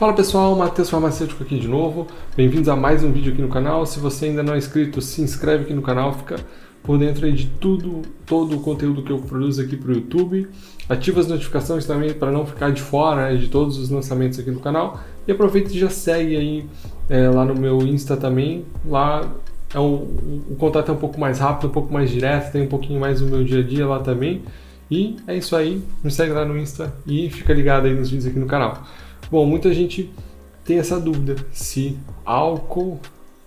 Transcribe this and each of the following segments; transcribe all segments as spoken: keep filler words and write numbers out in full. Fala pessoal, Matheus Farmacêutico aqui de novo, bem-vindos a mais um vídeo aqui no canal. Se você ainda não é inscrito, se inscreve aqui no canal, fica por dentro aí de tudo, todo o conteúdo que eu produzo aqui para o YouTube. Ativa as notificações também para não ficar de fora, né, de todos os lançamentos aqui no canal. E aproveita e já segue aí é, lá no meu Insta também, lá é um, o contato é um pouco mais rápido, um pouco mais direto, tem um pouquinho mais do meu dia a dia lá também. E é isso aí, me segue lá no Insta e fica ligado aí nos vídeos aqui no canal. Bom, muita gente tem essa dúvida se álcool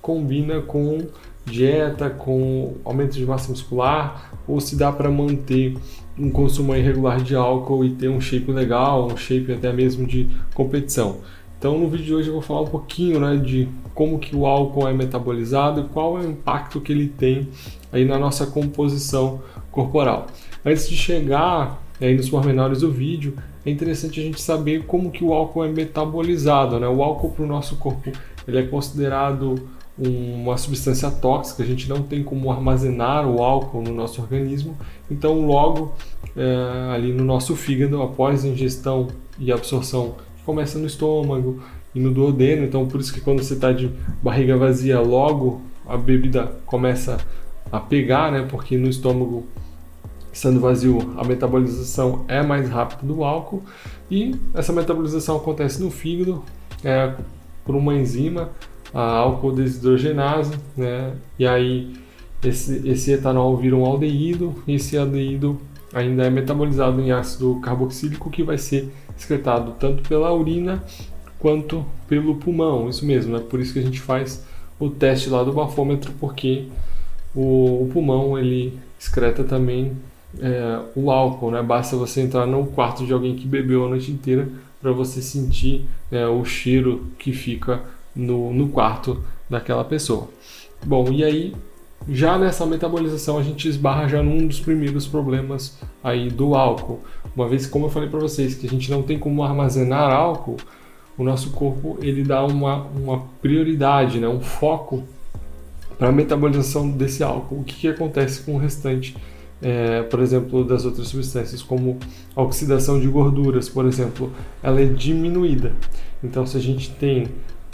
combina com dieta, com aumento de massa muscular, ou se dá para manter um consumo irregular de álcool e ter um shape legal, um shape até mesmo de competição. Então no vídeo de hoje eu vou falar um pouquinho, né, de como que o álcool é metabolizado, qual é o impacto que ele tem aí na nossa composição corporal. Antes de chegar aí nos pormenores do vídeo, é interessante a gente saber como que o álcool é metabolizado, né? O álcool para o nosso corpo, ele é considerado um, uma substância tóxica, a gente não tem como armazenar o álcool no nosso organismo, então logo é, ali no nosso fígado, após a ingestão e absorção, começa no estômago e no duodeno, então por isso que quando você está de barriga vazia, logo a bebida começa a pegar, né? Porque no estômago, estando vazio, a metabolização é mais rápida do álcool, e essa metabolização acontece no fígado é, por uma enzima, a álcool desidrogenase, né? E aí esse, esse etanol vira um aldeído, e esse aldeído ainda é metabolizado em ácido carboxílico, que vai ser excretado tanto pela urina quanto pelo pulmão, isso mesmo, é por isso que a gente faz o teste lá do bafômetro, porque o, o pulmão ele excreta também É, o álcool, né? Basta você entrar no quarto de alguém que bebeu a noite inteira para você sentir é, o cheiro que fica no, no quarto daquela pessoa. Bom, e aí já nessa metabolização a gente esbarra já num dos primeiros problemas aí do álcool, uma vez, como eu falei para vocês, que a gente não tem como armazenar álcool, o nosso corpo ele dá uma, uma prioridade, né? Um foco para a metabolização desse álcool. O que, que acontece com o restante? É, por exemplo, das outras substâncias, como a oxidação de gorduras, por exemplo, ela é diminuída. Então, se a gente tem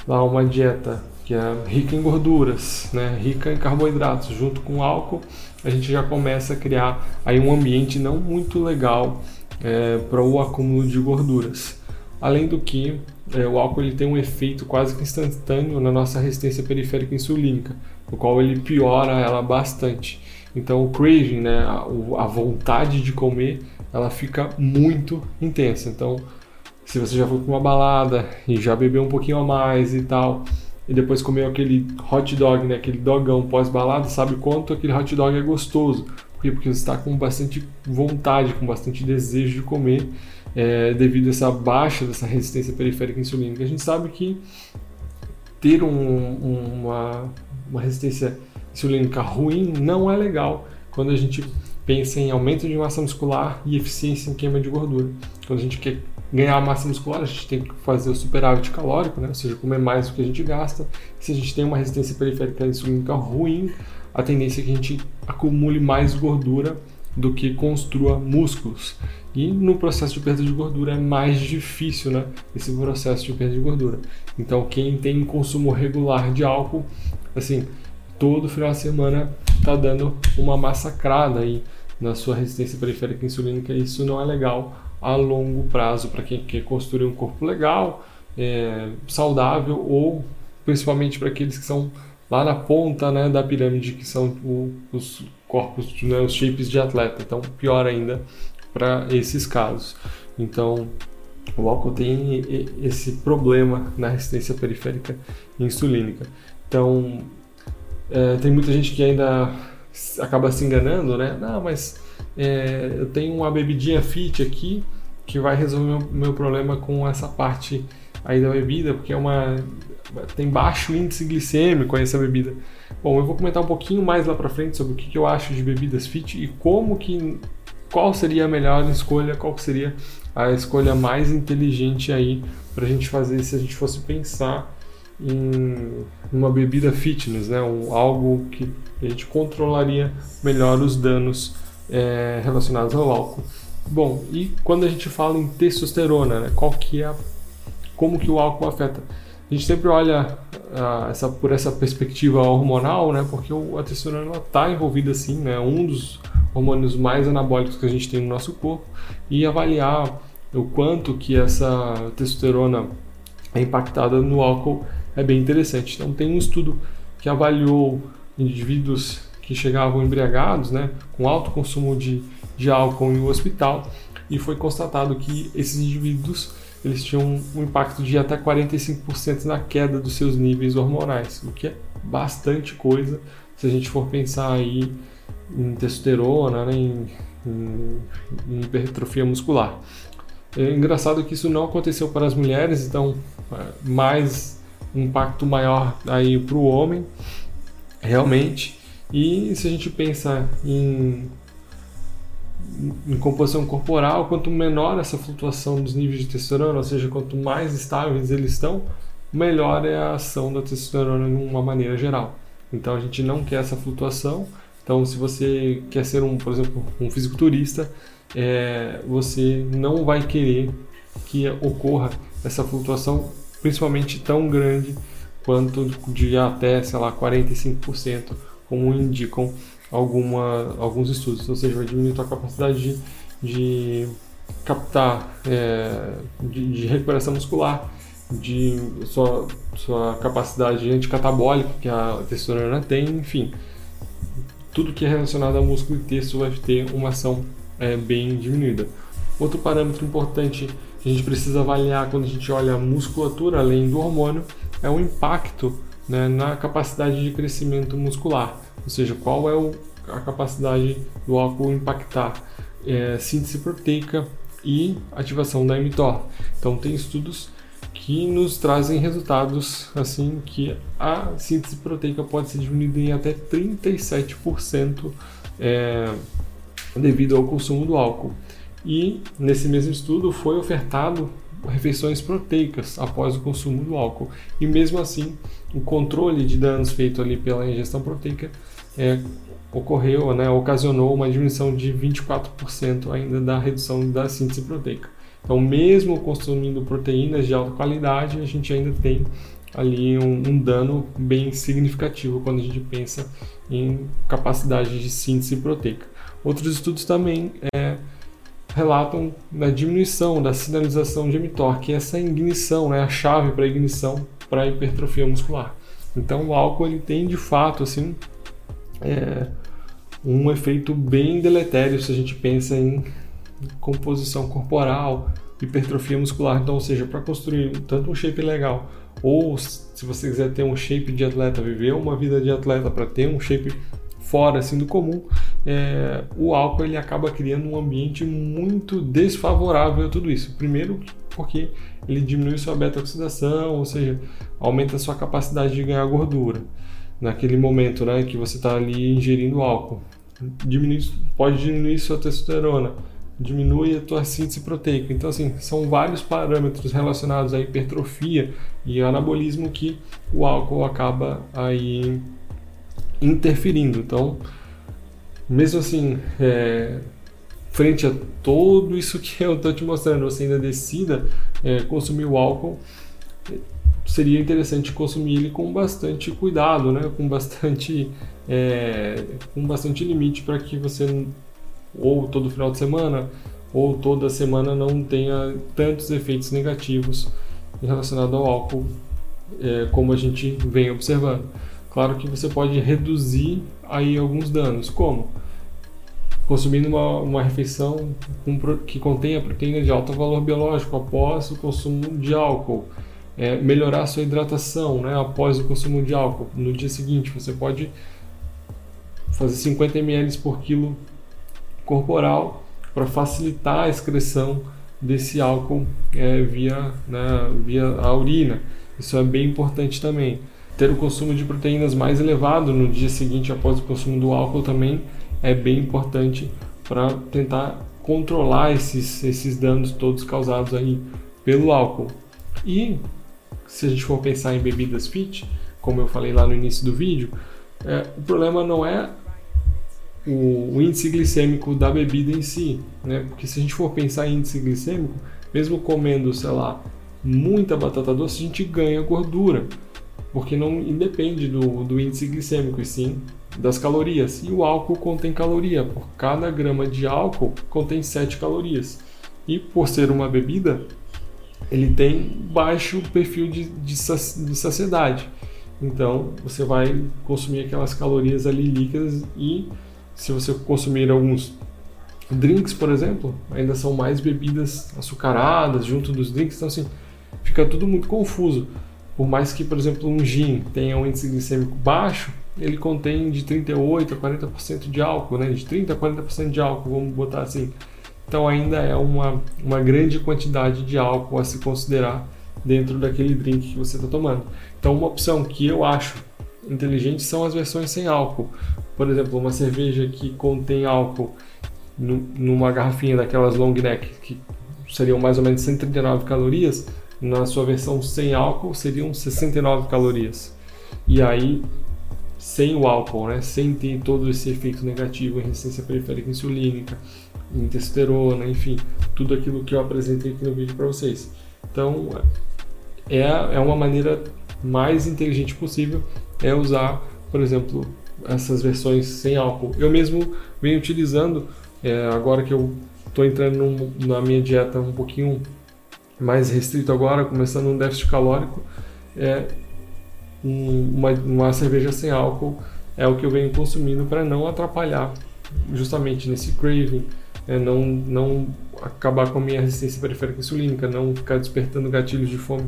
lá uma dieta que é rica em gorduras, né, rica em carboidratos, junto com álcool, a gente já começa a criar aí um ambiente não muito legal é, para o acúmulo de gorduras. Além do que, é, o álcool ele tem um efeito quase que instantâneo na nossa resistência periférica insulínica, no qual ele piora ela bastante. Então o craving, né, a vontade de comer, ela fica muito intensa. Então se você já foi para uma balada e já bebeu um pouquinho a mais e tal, e depois comeu aquele hot dog, né, aquele dogão pós-balada, sabe quanto aquele hot dog é gostoso. Por quê? Porque você está com bastante vontade, com bastante desejo de comer, é, devido a essa baixa dessa resistência periférica insulínica. A gente sabe que ter um, uma, uma resistência insulínica ruim não é legal quando a gente pensa em aumento de massa muscular e eficiência em queima de gordura. Quando a gente quer ganhar massa muscular, a gente tem que fazer o superávit calórico, né? Ou seja, comer mais do que a gente gasta. Se a gente tem uma resistência periférica insulínica ruim, a tendência é que a gente acumule mais gordura do que construa músculos. E no processo de perda de gordura é mais difícil, né, esse processo de perda de gordura. Então quem tem consumo regular de álcool, assim, todo final de semana está dando uma massacrada aí na sua resistência periférica insulínica, e isso não é legal a longo prazo para quem quer construir um corpo legal, é, saudável, ou principalmente para aqueles que são lá na ponta, né, da pirâmide, que são o, os corpos, né, os shapes de atleta. Então pior ainda para esses casos. Então o álcool tem esse problema na resistência periférica insulínica. Então É, tem muita gente que ainda acaba se enganando, né? Não, mas é, eu tenho uma bebidinha fit aqui que vai resolver o meu, meu problema com essa parte aí da bebida, porque é uma, tem baixo índice glicêmico essa bebida. Bom, eu vou comentar um pouquinho mais lá pra frente sobre o que, que eu acho de bebidas fit e como que, qual seria a melhor escolha, qual seria a escolha mais inteligente aí pra gente fazer se a gente fosse pensar em uma bebida fitness, né? um, algo que a gente controlaria melhor os danos é, relacionados ao álcool. Bom, e quando a gente fala em testosterona, né? Qual que é a, como que o álcool afeta. A gente sempre olha uh, essa, por essa perspectiva hormonal, né, porque a testosterona está envolvida sim, né, um dos hormônios mais anabólicos que a gente tem no nosso corpo, e avaliar o quanto que essa testosterona é impactada no álcool é bem interessante. Então tem um estudo que avaliou indivíduos que chegavam embriagados, né, com alto consumo de, de álcool em um hospital, e foi constatado que esses indivíduos eles tinham um impacto de até quarenta e cinco por cento na queda dos seus níveis hormonais, o que é bastante coisa se a gente for pensar aí em testosterona, né, em, em, em hipertrofia muscular. É engraçado que isso não aconteceu para as mulheres, então mais um impacto maior aí para o homem, realmente. E se a gente pensa em em composição corporal, quanto menor essa flutuação dos níveis de testosterona, ou seja, quanto mais estáveis eles estão, melhor é a ação da testosterona de uma maneira geral. Então a gente não quer essa flutuação. Então se você quer ser um, por exemplo, um fisiculturista, é, você não vai querer que ocorra essa flutuação, principalmente tão grande quanto de até, sei lá, quarenta e cinco por cento, como indicam Alguma, alguns estudos, ou seja, vai diminuir a tua capacidade de, de captar, é, de, de recuperação muscular, de sua, sua capacidade anticatabólica que a testosterona tem, enfim, tudo que é relacionado a músculo e tecido vai ter uma ação é, bem diminuída. Outro parâmetro importante que a gente precisa avaliar quando a gente olha a musculatura, além do hormônio, é o impacto, né, na capacidade de crescimento muscular. Ou seja, qual é o, a capacidade do álcool impactar é, síntese proteica e ativação da mTOR. Então tem estudos que nos trazem resultados assim que a síntese proteica pode ser diminuída em até trinta e sete por cento é, devido ao consumo do álcool. E nesse mesmo estudo foi ofertado refeições proteicas após o consumo do álcool, e mesmo assim o controle de danos feito ali pela ingestão proteica é, ocorreu, né, ocasionou uma diminuição de vinte e quatro por cento ainda da redução da síntese proteica. Então mesmo consumindo proteínas de alta qualidade, a gente ainda tem ali um, um dano bem significativo quando a gente pensa em capacidade de síntese proteica. Outros estudos também é, relatam na diminuição da sinalização de mTOR, que é essa ignição, né, a chave para ignição para hipertrofia muscular. Então o álcool ele tem de fato assim é, um efeito bem deletério se a gente pensa em composição corporal, hipertrofia muscular. Então, ou seja, para construir tanto um shape legal, ou se você quiser ter um shape de atleta, viver uma vida de atleta para ter um shape fora assim do comum, é, o álcool ele acaba criando um ambiente muito desfavorável a tudo isso. Primeiro porque ele diminui sua beta-oxidação, ou seja, aumenta a sua capacidade de ganhar gordura naquele momento, né, que você está ali ingerindo álcool. Diminui, pode diminuir sua testosterona, diminui a tua síntese proteica. Então assim, são vários parâmetros relacionados à hipertrofia e anabolismo que o álcool acaba aí interferindo. Então mesmo assim, é, frente a tudo isso que eu estou te mostrando, você ainda decida é, consumir o álcool, seria interessante consumir ele com bastante cuidado, né? com bastante é, com bastante limite, para que você ou todo final de semana ou toda semana não tenha tantos efeitos negativos relacionados ao álcool é, como a gente vem observando. Claro que você pode reduzir aí alguns danos, como consumindo uma, uma refeição com, que contenha proteína de alto valor biológico após o consumo de álcool, é, melhorar sua hidratação, né, após o consumo de álcool. No dia seguinte você pode fazer cinquenta mililitros por quilo corporal para facilitar a excreção desse álcool é, via, né, via a urina. Isso é bem importante também. Ter o consumo de proteínas mais elevado no dia seguinte após o consumo do álcool também é bem importante para tentar controlar esses, esses danos todos causados aí pelo álcool. E se a gente for pensar em bebidas fit, como eu falei lá no início do vídeo, é, o problema não é o, o índice glicêmico da bebida em si, né? Porque se a gente for pensar em índice glicêmico, mesmo comendo, sei lá, muita batata doce, a gente ganha gordura, porque não independe do, do índice glicêmico, e sim das calorias. E o álcool contém caloria, por cada grama de álcool contém sete calorias. E por ser uma bebida, ele tem baixo perfil de, de, saci- de saciedade. Então, você vai consumir aquelas calorias ali líquidas, e se você consumir alguns drinks, por exemplo, ainda são mais bebidas açucaradas junto dos drinks, então assim, fica tudo muito confuso. Por mais que, por exemplo, um gin tenha um índice glicêmico baixo, ele contém de trinta e oito a quarenta por cento de álcool, né? De trinta a quarenta por cento de álcool, vamos botar assim. Então ainda é uma, uma grande quantidade de álcool a se considerar dentro daquele drink que você está tomando. Então uma opção que eu acho inteligente são as versões sem álcool. Por exemplo, uma cerveja que contém álcool no, numa garrafinha daquelas long neck, que seriam mais ou menos cento e trinta e nove calorias, na sua versão sem álcool seriam sessenta e nove calorias. E aí, sem o álcool, né? Sem ter todo esse efeito negativo em resistência periférica insulínica, em testosterona, enfim, tudo aquilo que eu apresentei aqui no vídeo para vocês. Então, é, é uma maneira mais inteligente possível, é usar, por exemplo, essas versões sem álcool. Eu mesmo venho utilizando, é, agora que eu estou entrando num, na minha dieta um pouquinho mais restrito agora, começando um déficit calórico, é, um, uma, uma cerveja sem álcool é o que eu venho consumindo para não atrapalhar justamente nesse craving, é, não, não acabar com a minha resistência periférica insulínica, não ficar despertando gatilhos de fome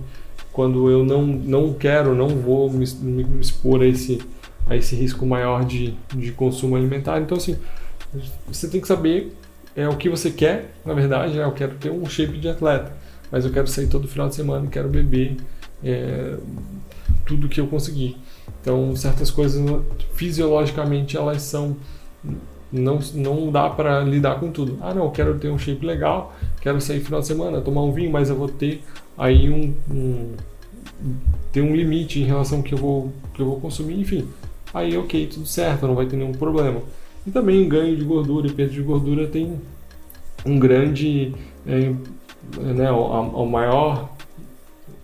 quando eu não, não quero, não vou me, me expor a esse, a esse risco maior de, de consumo alimentar. Então assim, você tem que saber é, o que você quer. Na verdade, é, eu quero ter um shape de atleta, mas eu quero sair todo final de semana e quero beber é, tudo que eu conseguir. Então, certas coisas, fisiologicamente, elas são... Não, não dá para lidar com tudo. Ah, não, eu quero ter um shape legal, quero sair final de semana, tomar um vinho, mas eu vou ter aí um... um ter um limite em relação ao que eu vou, que eu vou consumir, enfim. Aí, ok, tudo certo, não vai ter nenhum problema. E também ganho de gordura e perda de gordura tem um grande... É, Né, o, o maior,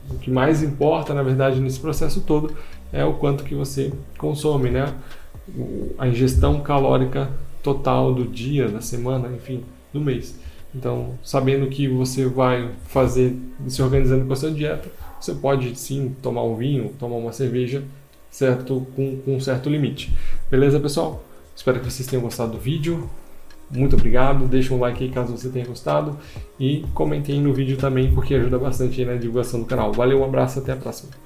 o que mais importa na verdade nesse processo todo é o quanto que você consome, né? A ingestão calórica total do dia, da semana, enfim, do mês. Então, sabendo que você vai fazer, se organizando com a sua dieta, você pode sim tomar um vinho, tomar uma cerveja, certo, com, com um certo limite. Beleza, pessoal? Espero que vocês tenham gostado do vídeo. Muito obrigado, deixa um like aí caso você tenha gostado e comentem no vídeo também, porque ajuda bastante aí na divulgação do canal. Valeu, um abraço, até a próxima.